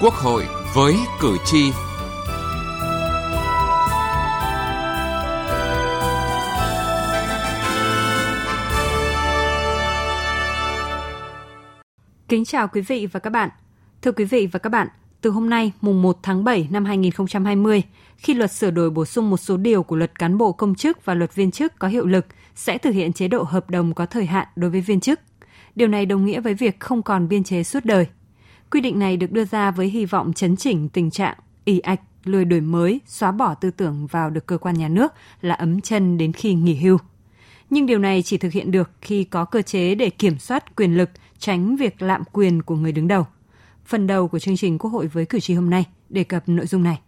Quốc hội với cử tri. Kính chào quý vị và các bạn. Thưa quý vị và các bạn, từ hôm nay, mùng 1 tháng 7 năm 2020, khi luật sửa đổi bổ sung một số điều của luật cán bộ công chức và luật viên chức có hiệu lực, sẽ thực hiện chế độ hợp đồng có thời hạn đối với viên chức. Điều này đồng nghĩa với việc không còn biên chế suốt đời. Quy định này được đưa ra với hy vọng chấn chỉnh tình trạng ì ạch, lười đổi mới, xóa bỏ tư tưởng vào được cơ quan nhà nước là ấm chân đến khi nghỉ hưu. Nhưng điều này chỉ thực hiện được khi có cơ chế để kiểm soát quyền lực, tránh việc lạm quyền của người đứng đầu. Phần đầu của chương trình Quốc hội với cử tri hôm nay đề cập nội dung này.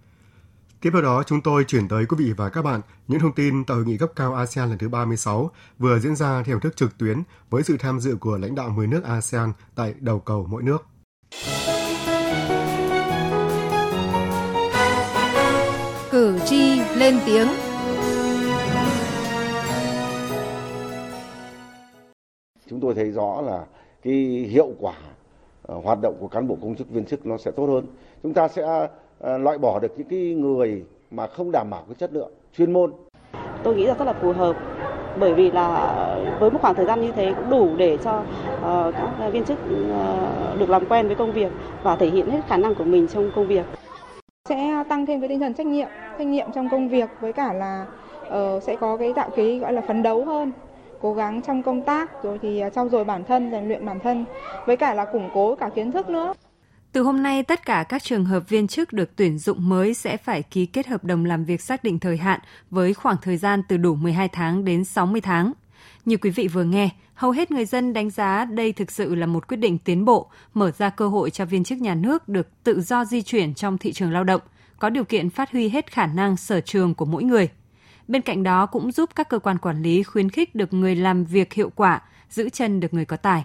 Tiếp theo đó, chúng tôi chuyển tới quý vị và các bạn những thông tin tại hội nghị cấp cao ASEAN lần thứ 36 vừa diễn ra theo hình thức trực tuyến với sự tham dự của lãnh đạo 10 nước ASEAN tại đầu cầu mỗi nước. Cử tri lên tiếng. Chúng tôi thấy rõ là cái hiệu quả hoạt động của cán bộ công chức viên chức nó sẽ tốt hơn. Chúng ta sẽ loại bỏ được những cái người mà không đảm bảo cái chất lượng chuyên môn. Tôi nghĩ là rất là phù hợp, bởi vì là với một khoảng thời gian như thế cũng đủ để cho các viên chức được làm quen với công việc và thể hiện hết khả năng của mình trong công việc. Sẽ tăng thêm cái tinh thần trách nhiệm trong công việc, với cả là sẽ có cái tạo cái gọi là phấn đấu hơn, cố gắng trong công tác, rồi thì trau dồi bản thân, rèn luyện bản thân, với cả là củng cố cả kiến thức nữa. Từ hôm nay, tất cả các trường hợp viên chức được tuyển dụng mới sẽ phải ký kết hợp đồng làm việc xác định thời hạn với khoảng thời gian từ đủ 12 tháng đến 60 tháng. Như quý vị vừa nghe, hầu hết người dân đánh giá đây thực sự là một quyết định tiến bộ, mở ra cơ hội cho viên chức nhà nước được tự do di chuyển trong thị trường lao động, có điều kiện phát huy hết khả năng sở trường của mỗi người. Bên cạnh đó cũng giúp các cơ quan quản lý khuyến khích được người làm việc hiệu quả, giữ chân được người có tài.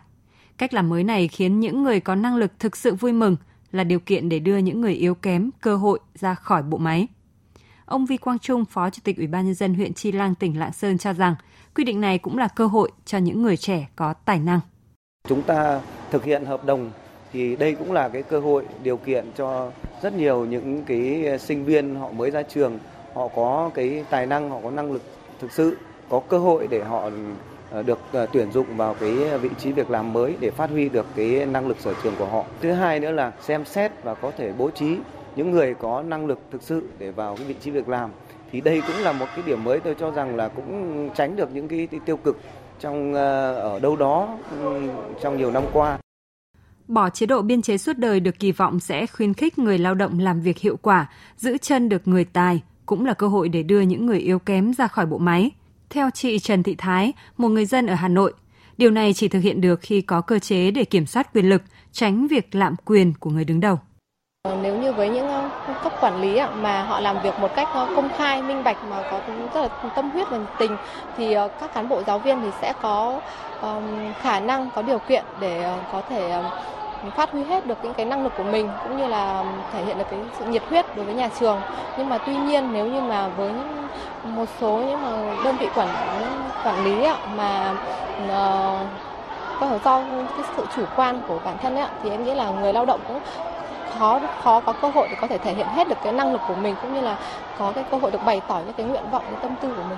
Cách làm mới này khiến những người có năng lực thực sự vui mừng, là điều kiện để đưa những người yếu kém cơ hội ra khỏi bộ máy. Ông Vi Quang Trung, Phó Chủ tịch Ủy ban Nhân dân huyện Chi Lăng, tỉnh Lạng Sơn cho rằng quy định này cũng là cơ hội cho những người trẻ có tài năng. Chúng ta thực hiện hợp đồng thì đây cũng là cái cơ hội, điều kiện cho rất nhiều những cái sinh viên họ mới ra trường, họ có cái tài năng, họ có năng lực thực sự, có cơ hội để họ được tuyển dụng vào cái vị trí việc làm mới để phát huy được cái năng lực sở trường của họ. Thứ hai nữa là xem xét và có thể bố trí những người có năng lực thực sự để vào cái vị trí việc làm. Thì đây cũng là một cái điểm mới, tôi cho rằng là cũng tránh được những cái tiêu cực ở đâu đó trong nhiều năm qua. Bỏ chế độ biên chế suốt đời được kỳ vọng sẽ khuyến khích người lao động làm việc hiệu quả, giữ chân được người tài, cũng là cơ hội để đưa những người yếu kém ra khỏi bộ máy. Theo chị Trần Thị Thái, một người dân ở Hà Nội, điều này chỉ thực hiện được khi có cơ chế để kiểm soát quyền lực, tránh việc lạm quyền của người đứng đầu. Nếu như với những cấp quản lý mà họ làm việc một cách công khai, minh bạch mà có rất là tâm huyết và nhiệt tình, thì các cán bộ giáo viên thì sẽ có khả năng, có điều kiện để có thể phát huy hết được những cái năng lực của mình, cũng như là thể hiện được cái sự nhiệt huyết đối với nhà trường. Nhưng mà tuy nhiên, nếu như mà với một số những đơn vị quản lý mà do cái sự chủ quan của bản thân thì em nghĩ là người lao động cũng khó có cơ hội để có thể thể hiện hết được cái năng lực của mình, cũng như là có cái cơ hội được bày tỏ những cái nguyện vọng, những tâm tư của mình.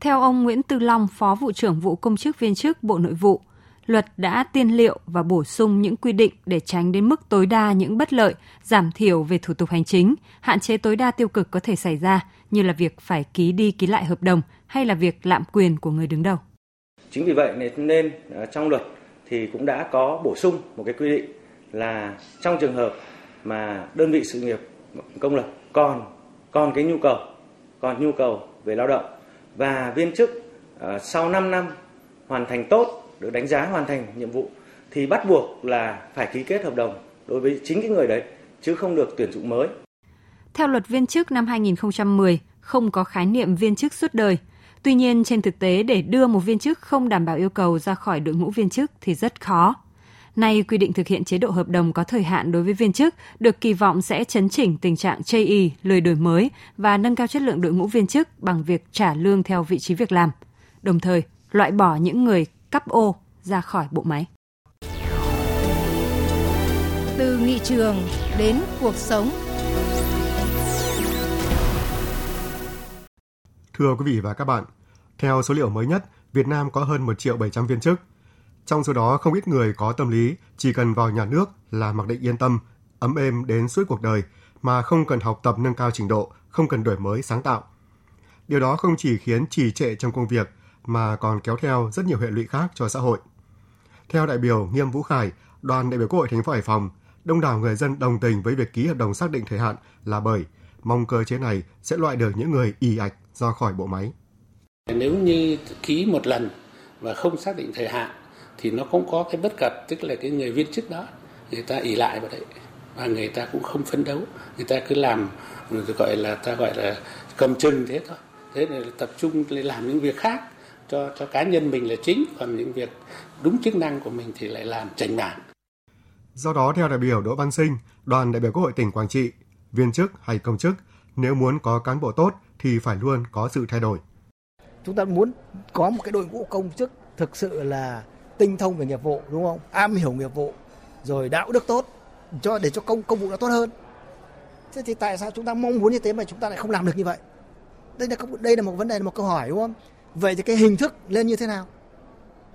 Theo ông Nguyễn Tư Long, Phó Vụ trưởng Vụ Công chức Viên chức Bộ Nội vụ, luật đã tiên liệu và bổ sung những quy định để tránh đến mức tối đa những bất lợi, giảm thiểu về thủ tục hành chính, hạn chế tối đa tiêu cực có thể xảy ra, như là việc phải ký đi ký lại hợp đồng hay là việc lạm quyền của người đứng đầu. Chính vì vậy nên trong luật thì cũng đã có bổ sung một cái quy định là trong trường hợp mà đơn vị sự nghiệp công lập còn nhu cầu về lao động, và viên chức sau 5 năm hoàn thành tốt, được đánh giá hoàn thành nhiệm vụ, thì bắt buộc là phải ký kết hợp đồng đối với chính cái người đấy, chứ không được tuyển dụng mới. Theo luật viên chức năm 2010, không có khái niệm viên chức suốt đời. Tuy nhiên, trên thực tế, để đưa một viên chức không đảm bảo yêu cầu ra khỏi đội ngũ viên chức thì rất khó. Nay, quy định thực hiện chế độ hợp đồng có thời hạn đối với viên chức được kỳ vọng sẽ chấn chỉnh tình trạng chây ỳ, lười đổi mới và nâng cao chất lượng đội ngũ viên chức bằng việc trả lương theo vị trí việc làm, đồng thời loại bỏ những người cắp ô ra khỏi bộ máy. Từ nghị trường đến cuộc sống. Thưa quý vị và các bạn, theo số liệu mới nhất, Việt Nam có hơn 1.700.000 viên chức. Trong số đó, không ít người có tâm lý chỉ cần vào nhà nước là mặc định yên tâm, ấm êm đến suốt cuộc đời, mà không cần học tập nâng cao trình độ, không cần đổi mới sáng tạo. Điều đó không chỉ khiến trì trệ trong công việc, mà còn kéo theo rất nhiều hệ lụy khác cho xã hội. Theo đại biểu Nghiêm Vũ Khải, đoàn đại biểu Quốc hội thành phố Hải Phòng, đông đảo người dân đồng tình với việc ký hợp đồng xác định thời hạn là bởi mong cơ chế này sẽ loại được những người ì ạch ra khỏi bộ máy. Nếu như ký một lần và không xác định thời hạn thì nó cũng có cái bất cập, tức là cái người viên chức đó người ta ỉ lại vào đấy và người ta cũng không phấn đấu, người ta cứ làm gọi là cầm chừng thế thôi. Thế là tập trung làm những việc khác cho cá nhân mình là chính, còn những việc đúng chức năng của mình thì lại làm chảnh mảng. Do đó, theo đại biểu Đỗ Văn Sinh, đoàn đại biểu Quốc hội tỉnh Quảng Trị, viên chức hay công chức, nếu muốn có cán bộ tốt thì phải luôn có sự thay đổi. Chúng ta muốn có một cái đội ngũ công chức thực sự là tinh thông về nghiệp vụ, đúng không? Am hiểu nghiệp vụ, rồi đạo đức tốt, để cho công vụ nó tốt hơn. Thế thì tại sao chúng ta mong muốn như thế mà chúng ta lại không làm được như vậy? Đây là một vấn đề, là một câu hỏi, đúng không? Vậy thì cái hình thức lên như thế nào?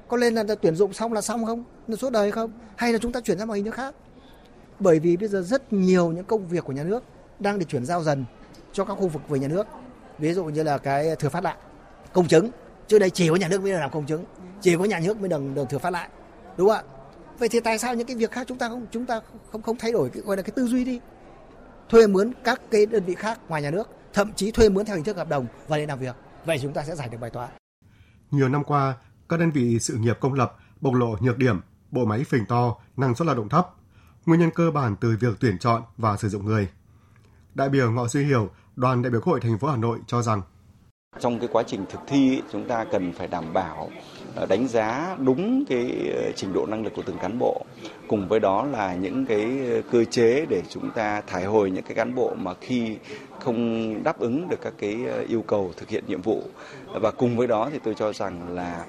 Có lên là tuyển dụng xong là xong không? Suốt đời không? Hay là chúng ta chuyển sang một hình thức khác? Bởi vì bây giờ rất nhiều những công việc của nhà nước đang được chuyển giao dần cho các khu vực về nhà nước. Ví dụ như là cái thừa phát lại công chứng. Trước đây chỉ có nhà nước mới được làm công chứng, chỉ có nhà nước mới được thừa phát lại, đúng không ạ? Vậy thì tại sao những cái việc khác chúng ta không thay đổi cái gọi là cái tư duy đi? Thuê mướn các cái đơn vị khác ngoài nhà nước, thậm chí thuê mướn theo hình thức hợp đồng và để làm việc. Vậy chúng ta sẽ giải được bài toán. Nhiều năm qua, các đơn vị sự nghiệp công lập bộc lộ nhược điểm, bộ máy phình to, năng suất lao động thấp, nguyên nhân cơ bản từ việc tuyển chọn và sử dụng người. Đại biểu Ngọ Sư Hiểu, đoàn đại biểu Quốc hội thành phố Hà Nội cho rằng trong cái quá trình thực thi, chúng ta cần phải đảm bảo đánh giá đúng cái trình độ năng lực của từng cán bộ, cùng với đó là những cái cơ chế để chúng ta thải hồi những cái cán bộ mà khi không đáp ứng được các cái yêu cầu thực hiện nhiệm vụ, và cùng với đó thì tôi cho rằng là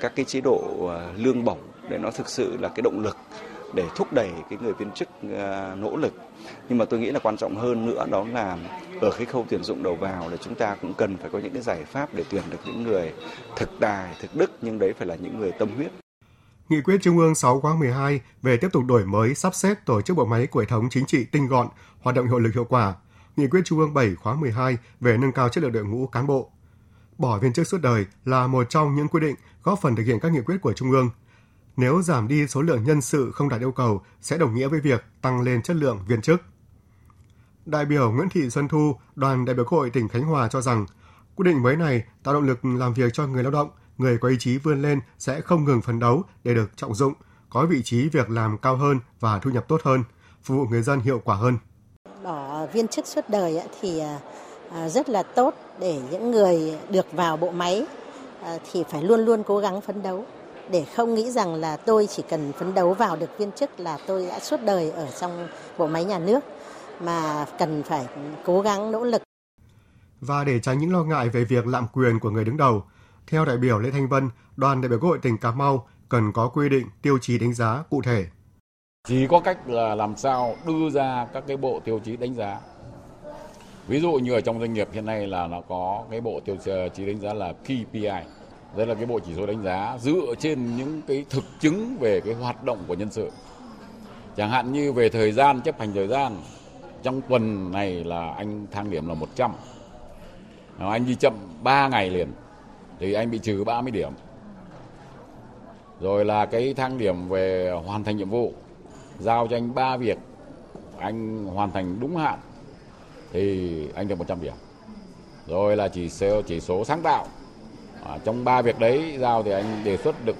các cái chế độ lương bổng để nó thực sự là cái động lực để thúc đẩy cái người viên chức nỗ lực. Nhưng mà tôi nghĩ là quan trọng hơn nữa đó là ở cái khâu tuyển dụng đầu vào là chúng ta cũng cần phải có những cái giải pháp để tuyển được những người thực tài, thực đức, nhưng đấy phải là những người tâm huyết. Nghị quyết Trung ương 6/12 về tiếp tục đổi mới, sắp xếp tổ chức bộ máy của hệ thống chính trị tinh gọn, hoạt động hiệu lực hiệu quả. Nghị quyết Trung ương 7/12 về nâng cao chất lượng đội ngũ cán bộ. Bỏ viên chức suốt đời là một trong những quy định góp phần thực hiện các nghị quyết của Trung ương. Nếu giảm đi số lượng nhân sự không đạt yêu cầu sẽ đồng nghĩa với việc tăng lên chất lượng viên chức. Đại biểu Nguyễn Thị Xuân Thu, đoàn đại biểu Quốc hội tỉnh Khánh Hòa cho rằng, quy định mới này tạo động lực làm việc cho người lao động, người có ý chí vươn lên sẽ không ngừng phấn đấu để được trọng dụng, có vị trí việc làm cao hơn và thu nhập tốt hơn, phục vụ người dân hiệu quả hơn. Bỏ viên chức suốt đời thì rất là tốt, để những người được vào bộ máy thì phải luôn luôn cố gắng phấn đấu, để không nghĩ rằng là tôi chỉ cần phấn đấu vào được viên chức là tôi đã suốt đời ở trong bộ máy nhà nước, mà cần phải cố gắng nỗ lực. Và để tránh những lo ngại về việc lạm quyền của người đứng đầu, theo đại biểu Lê Thanh Vân, đoàn đại biểu Quốc hội tỉnh Cà Mau cần có quy định tiêu chí đánh giá cụ thể. Chỉ có cách là làm sao đưa ra các cái bộ tiêu chí đánh giá. Ví dụ như ở trong doanh nghiệp hiện nay là nó có cái bộ tiêu chí đánh giá là KPI. Đây là cái bộ chỉ số đánh giá dựa trên những cái thực chứng về cái hoạt động của nhân sự. Chẳng hạn như về thời gian, chấp hành thời gian. Trong tuần này là anh thang điểm là 100. Anh đi chậm 3 ngày liền thì anh bị trừ 30 điểm. Rồi là cái thang điểm về hoàn thành nhiệm vụ. Giao cho anh 3 việc, anh hoàn thành đúng hạn thì anh được 100 điểm. Rồi là chỉ số sáng tạo. Trong 3 việc đấy giao thì anh đề xuất được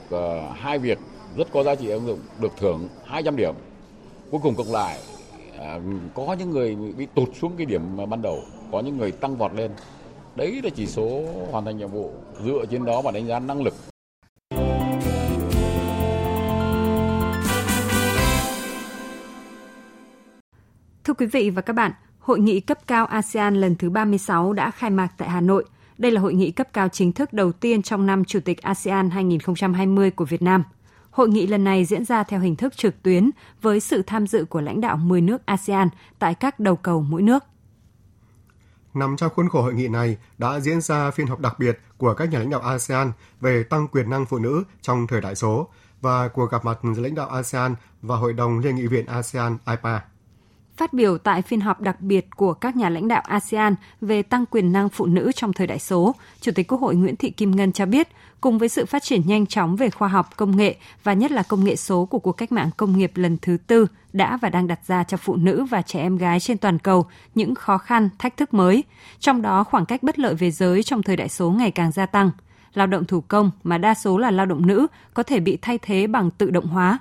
2 việc rất có giá trị ứng dụng, được thưởng 200 điểm. Cuối cùng cộng lại, có những người bị tụt xuống cái điểm ban đầu, có những người tăng vọt lên. Đấy là chỉ số hoàn thành nhiệm vụ, dựa trên đó mà đánh giá năng lực. Thưa quý vị và các bạn, Hội nghị cấp cao ASEAN lần thứ 36 đã khai mạc tại Hà Nội. Đây là hội nghị cấp cao chính thức đầu tiên trong năm Chủ tịch ASEAN 2020 của Việt Nam. Hội nghị lần này diễn ra theo hình thức trực tuyến với sự tham dự của lãnh đạo 10 nước ASEAN tại các đầu cầu mỗi nước. Nằm trong khuôn khổ hội nghị này đã diễn ra phiên họp đặc biệt của các nhà lãnh đạo ASEAN về tăng quyền năng phụ nữ trong thời đại số và cuộc gặp mặt giữa lãnh đạo ASEAN và Hội đồng Liên nghị viện ASEAN IPA. Phát biểu tại phiên họp đặc biệt của các nhà lãnh đạo ASEAN về tăng quyền năng phụ nữ trong thời đại số, Chủ tịch Quốc hội Nguyễn Thị Kim Ngân cho biết, cùng với sự phát triển nhanh chóng về khoa học, công nghệ và nhất là công nghệ số của cuộc cách mạng công nghiệp lần thứ tư đã và đang đặt ra cho phụ nữ và trẻ em gái trên toàn cầu những khó khăn, thách thức mới. Trong đó, khoảng cách bất lợi về giới trong thời đại số ngày càng gia tăng. Lao động thủ công mà đa số là lao động nữ có thể bị thay thế bằng tự động hóa.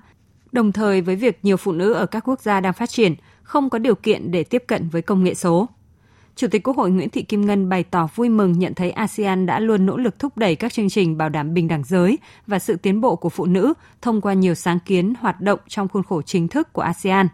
Đồng thời với việc nhiều phụ nữ ở các quốc gia đang phát triển không có điều kiện để tiếp cận với công nghệ số. Chủ tịch Quốc hội Nguyễn Thị Kim Ngân bày tỏ vui mừng nhận thấy ASEAN đã luôn nỗ lực thúc đẩy các chương trình bảo đảm bình đẳng giới và sự tiến bộ của phụ nữ thông qua nhiều sáng kiến hoạt động trong khuôn khổ chính thức của ASEAN.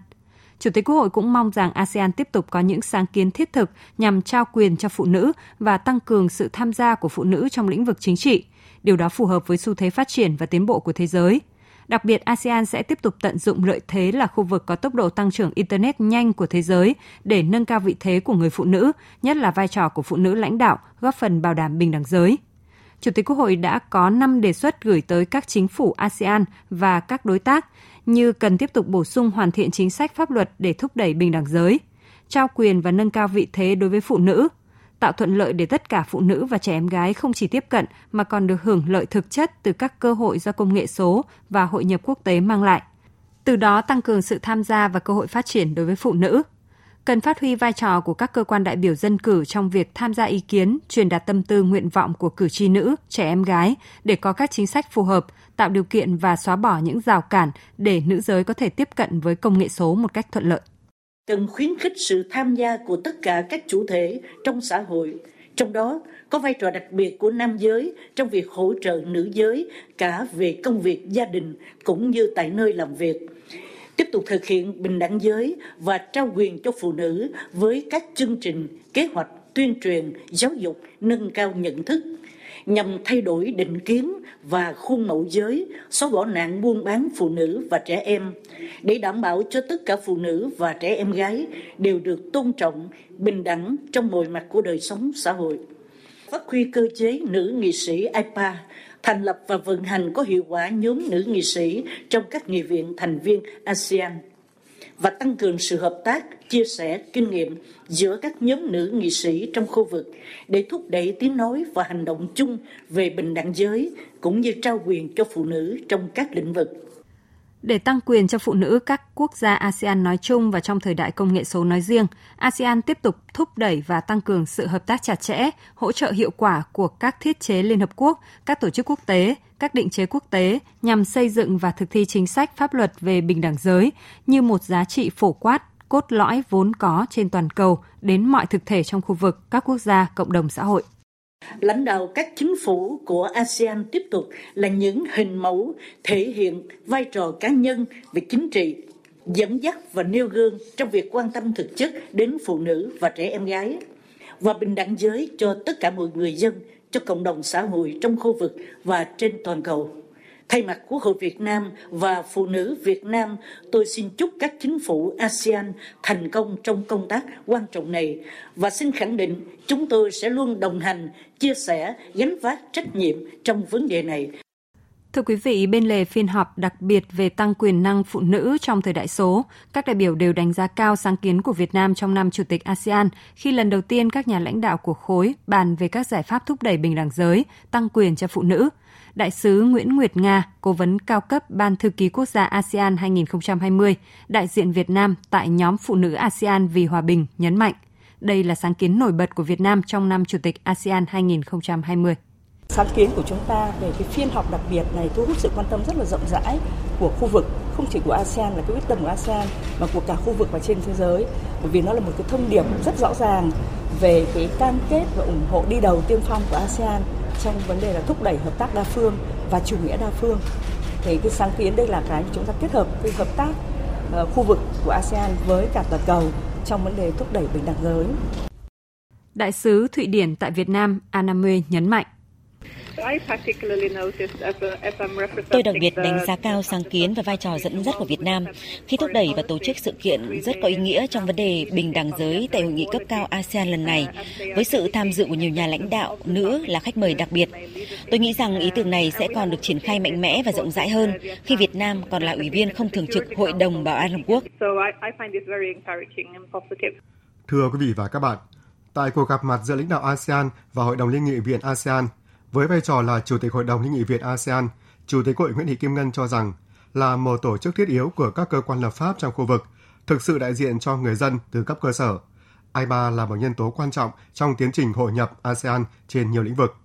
Chủ tịch Quốc hội cũng mong rằng ASEAN tiếp tục có những sáng kiến thiết thực nhằm trao quyền cho phụ nữ và tăng cường sự tham gia của phụ nữ trong lĩnh vực chính trị. Điều đó phù hợp với xu thế phát triển và tiến bộ của thế giới. Đặc biệt, ASEAN sẽ tiếp tục tận dụng lợi thế là khu vực có tốc độ tăng trưởng Internet nhanh của thế giới để nâng cao vị thế của người phụ nữ, nhất là vai trò của phụ nữ lãnh đạo, góp phần bảo đảm bình đẳng giới. Chủ tịch Quốc hội đã có 5 đề xuất gửi tới các chính phủ ASEAN và các đối tác như cần tiếp tục bổ sung hoàn thiện chính sách pháp luật để thúc đẩy bình đẳng giới, trao quyền và nâng cao vị thế đối với phụ nữ, tạo thuận lợi để tất cả phụ nữ và trẻ em gái không chỉ tiếp cận mà còn được hưởng lợi thực chất từ các cơ hội do công nghệ số và hội nhập quốc tế mang lại. Từ đó tăng cường sự tham gia và cơ hội phát triển đối với phụ nữ. Cần phát huy vai trò của các cơ quan đại biểu dân cử trong việc tham gia ý kiến, truyền đạt tâm tư nguyện vọng của cử tri nữ, trẻ em gái để có các chính sách phù hợp, tạo điều kiện và xóa bỏ những rào cản để nữ giới có thể tiếp cận với công nghệ số một cách thuận lợi. Cần khuyến khích sự tham gia của tất cả các chủ thể trong xã hội, trong đó có vai trò đặc biệt của nam giới trong việc hỗ trợ nữ giới cả về công việc gia đình cũng như tại nơi làm việc. Tiếp tục thực hiện bình đẳng giới và trao quyền cho phụ nữ với các chương trình, kế hoạch, tuyên truyền, giáo dục, nâng cao nhận thức, nhằm thay đổi định kiến và khuôn mẫu giới, xóa bỏ nạn buôn bán phụ nữ và trẻ em, để đảm bảo cho tất cả phụ nữ và trẻ em gái đều được tôn trọng, bình đẳng trong mọi mặt của đời sống xã hội. Phát huy cơ chế nữ nghị sĩ IPA, thành lập và vận hành có hiệu quả nhóm nữ nghị sĩ trong các nghị viện thành viên ASEAN và tăng cường sự hợp tác, chia sẻ kinh nghiệm giữa các nhóm nữ nghị sĩ trong khu vực để thúc đẩy tiếng nói và hành động chung về bình đẳng giới cũng như trao quyền cho phụ nữ trong các lĩnh vực. Để tăng quyền cho phụ nữ các quốc gia ASEAN nói chung và trong thời đại công nghệ số nói riêng, ASEAN tiếp tục thúc đẩy và tăng cường sự hợp tác chặt chẽ, hỗ trợ hiệu quả của các thiết chế Liên Hợp Quốc, các tổ chức quốc tế, các định chế quốc tế nhằm xây dựng và thực thi chính sách pháp luật về bình đẳng giới như một giá trị phổ quát, cốt lõi vốn có trên toàn cầu đến mọi thực thể trong khu vực, các quốc gia, cộng đồng xã hội. Lãnh đạo các chính phủ của ASEAN tiếp tục là những hình mẫu thể hiện vai trò cá nhân về chính trị, dẫn dắt và nêu gương trong việc quan tâm thực chất đến phụ nữ và trẻ em gái và bình đẳng giới cho tất cả mọi người dân, cho cộng đồng xã hội trong khu vực và trên toàn cầu. Thay mặt Quốc hội Việt Nam và Phụ nữ Việt Nam, tôi xin chúc các chính phủ ASEAN thành công trong công tác quan trọng này và xin khẳng định chúng tôi sẽ luôn đồng hành, chia sẻ, gánh vác trách nhiệm trong vấn đề này. Thưa quý vị, bên lề phiên họp đặc biệt về tăng quyền năng phụ nữ trong thời đại số, các đại biểu đều đánh giá cao sáng kiến của Việt Nam trong năm Chủ tịch ASEAN khi lần đầu tiên các nhà lãnh đạo của khối bàn về các giải pháp thúc đẩy bình đẳng giới, tăng quyền cho phụ nữ. Đại sứ Nguyễn Nguyệt Nga, cố vấn cao cấp Ban Thư ký Quốc gia ASEAN 2020, đại diện Việt Nam tại nhóm Phụ nữ ASEAN vì Hòa bình, nhấn mạnh. Đây là sáng kiến nổi bật của Việt Nam trong năm Chủ tịch ASEAN 2020. Sáng kiến của chúng ta về cái phiên họp đặc biệt này thu hút sự quan tâm rất là rộng rãi của khu vực, không chỉ của ASEAN, là cái quyết tâm của ASEAN mà của cả khu vực và trên thế giới, bởi vì nó là một cái thông điệp rất rõ ràng về cái cam kết và ủng hộ đi đầu tiên phong của ASEAN trong vấn đề là thúc đẩy hợp tác đa phương và chủ nghĩa đa phương. Thì cái sáng kiến đây là cái chúng ta kết hợp cái hợp tác khu vực của ASEAN với cả toàn cầu trong vấn đề thúc đẩy bình đẳng giới. Đại sứ Thụy Điển tại Việt Nam Anna Mui nhấn mạnh. Tôi đặc biệt đánh giá cao sáng kiến và vai trò dẫn dắt của Việt Nam khi thúc đẩy và tổ chức sự kiện rất có ý nghĩa trong vấn đề bình đẳng giới tại hội nghị cấp cao ASEAN lần này, với sự tham dự của nhiều nhà lãnh đạo nữ là khách mời đặc biệt. Tôi nghĩ rằng ý tưởng này sẽ còn được triển khai mạnh mẽ và rộng rãi hơn khi Việt Nam còn là ủy viên không thường trực Hội đồng Bảo an Liên Hợp Quốc. Thưa quý vị và các bạn, tại cuộc gặp mặt giữa lãnh đạo ASEAN và Hội đồng Liên nghị viện ASEAN, với vai trò là Chủ tịch Hội đồng Liên nghị viện ASEAN, Chủ tịch Hội Nguyễn Thị Kim Ngân cho rằng là một tổ chức thiết yếu của các cơ quan lập pháp trong khu vực, thực sự đại diện cho người dân từ cấp cơ sở. IPA là một nhân tố quan trọng trong tiến trình hội nhập ASEAN trên nhiều lĩnh vực.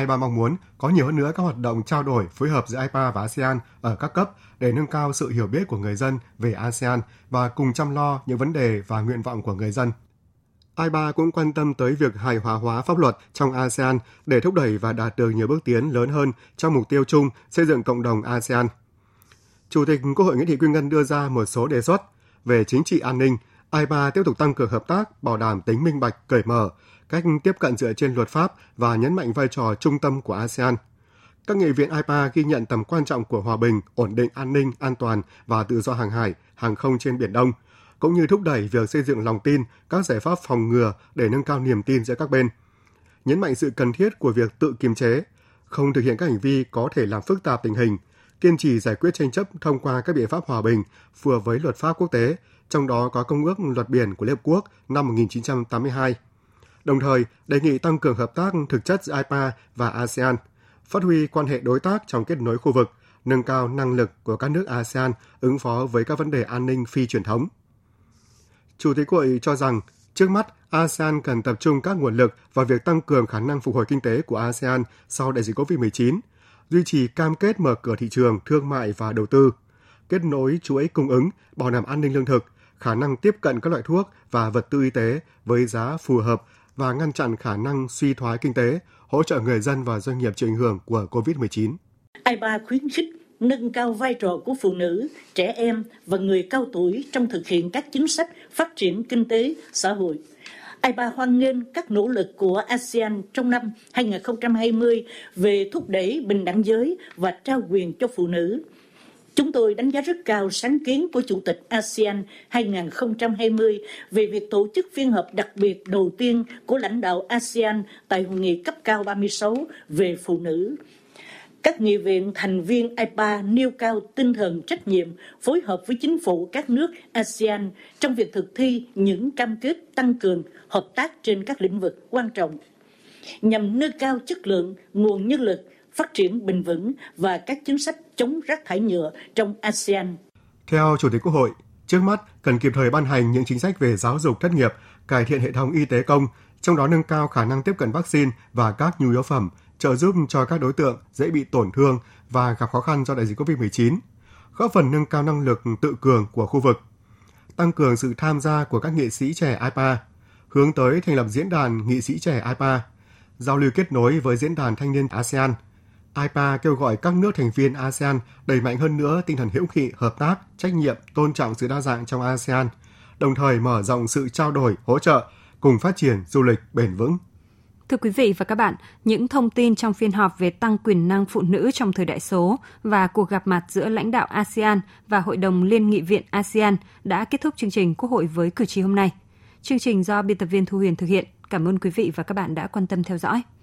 IPA mong muốn có nhiều hơn nữa các hoạt động trao đổi, phối hợp giữa IPA và ASEAN ở các cấp để nâng cao sự hiểu biết của người dân về ASEAN và cùng chăm lo những vấn đề và nguyện vọng của người dân. IPA cũng quan tâm tới việc hài hòa hóa pháp luật trong ASEAN để thúc đẩy và đạt được nhiều bước tiến lớn hơn trong mục tiêu chung xây dựng cộng đồng ASEAN. Chủ tịch Quốc hội Nguyễn Thị Kim Ngân đưa ra một số đề xuất về chính trị an ninh. IPA tiếp tục tăng cường hợp tác, bảo đảm tính minh bạch, cởi mở, cách tiếp cận dựa trên luật pháp và nhấn mạnh vai trò trung tâm của ASEAN. Các nghị viện IPA ghi nhận tầm quan trọng của hòa bình, ổn định, an ninh, an toàn và tự do hàng hải, hàng không trên Biển Đông, cũng như thúc đẩy việc xây dựng lòng tin, các giải pháp phòng ngừa để nâng cao niềm tin giữa các bên. Nhấn mạnh sự cần thiết của việc tự kiềm chế, không thực hiện các hành vi có thể làm phức tạp tình hình, kiên trì giải quyết tranh chấp thông qua các biện pháp hòa bình phù hợp với luật pháp quốc tế, trong đó có Công ước Luật Biển của Liên Hợp Quốc năm 1982. Đồng thời, đề nghị tăng cường hợp tác thực chất giữa IPA và ASEAN, phát huy quan hệ đối tác trong kết nối khu vực, nâng cao năng lực của các nước ASEAN ứng phó với các vấn đề an ninh phi truyền thống. Chủ tịch Quốc hội cho rằng, trước mắt, ASEAN cần tập trung các nguồn lực vào việc tăng cường khả năng phục hồi kinh tế của ASEAN sau đại dịch COVID-19, duy trì cam kết mở cửa thị trường, thương mại và đầu tư, kết nối chuỗi cung ứng, bảo đảm an ninh lương thực, khả năng tiếp cận các loại thuốc và vật tư y tế với giá phù hợp và ngăn chặn khả năng suy thoái kinh tế, hỗ trợ người dân và doanh nghiệp chịu ảnh hưởng của COVID-19. IPA khuyến khích nâng cao vai trò của phụ nữ, trẻ em và người cao tuổi trong thực hiện các chính sách phát triển kinh tế, xã hội. IPA hoan nghênh các nỗ lực của ASEAN trong năm 2020 về thúc đẩy bình đẳng giới và trao quyền cho phụ nữ. Chúng tôi đánh giá rất cao sáng kiến của Chủ tịch ASEAN 2020 về việc tổ chức phiên họp đặc biệt đầu tiên của lãnh đạo ASEAN tại Hội nghị cấp cao 36 về phụ nữ. Các nghị viện thành viên IPA nêu cao tinh thần trách nhiệm phối hợp với chính phủ các nước ASEAN trong việc thực thi những cam kết tăng cường hợp tác trên các lĩnh vực quan trọng, nhằm nâng cao chất lượng, nguồn nhân lực, phát triển bền vững và các chính sách chống rác thải nhựa trong ASEAN. Theo Chủ tịch Quốc hội, trước mắt cần kịp thời ban hành những chính sách về giáo dục thất nghiệp, cải thiện hệ thống y tế công, trong đó nâng cao khả năng tiếp cận vaccine và các nhu yếu phẩm, trợ giúp cho các đối tượng dễ bị tổn thương và gặp khó khăn do đại dịch COVID-19, góp phần nâng cao năng lực tự cường của khu vực, tăng cường sự tham gia của các nghị sĩ trẻ IPA, hướng tới thành lập diễn đàn nghị sĩ trẻ IPA, giao lưu kết nối với diễn đàn thanh niên ASEAN. IPA kêu gọi các nước thành viên ASEAN đẩy mạnh hơn nữa tinh thần hữu nghị, hợp tác, trách nhiệm, tôn trọng sự đa dạng trong ASEAN, đồng thời mở rộng sự trao đổi, hỗ trợ, cùng phát triển du lịch bền vững. Thưa quý vị và các bạn, những thông tin trong phiên họp về tăng quyền năng phụ nữ trong thời đại số và cuộc gặp mặt giữa lãnh đạo ASEAN và Hội đồng Liên nghị viện ASEAN đã kết thúc chương trình Quốc hội với cử tri hôm nay. Chương trình do biên tập viên Thu Huyền thực hiện. Cảm ơn quý vị và các bạn đã quan tâm theo dõi.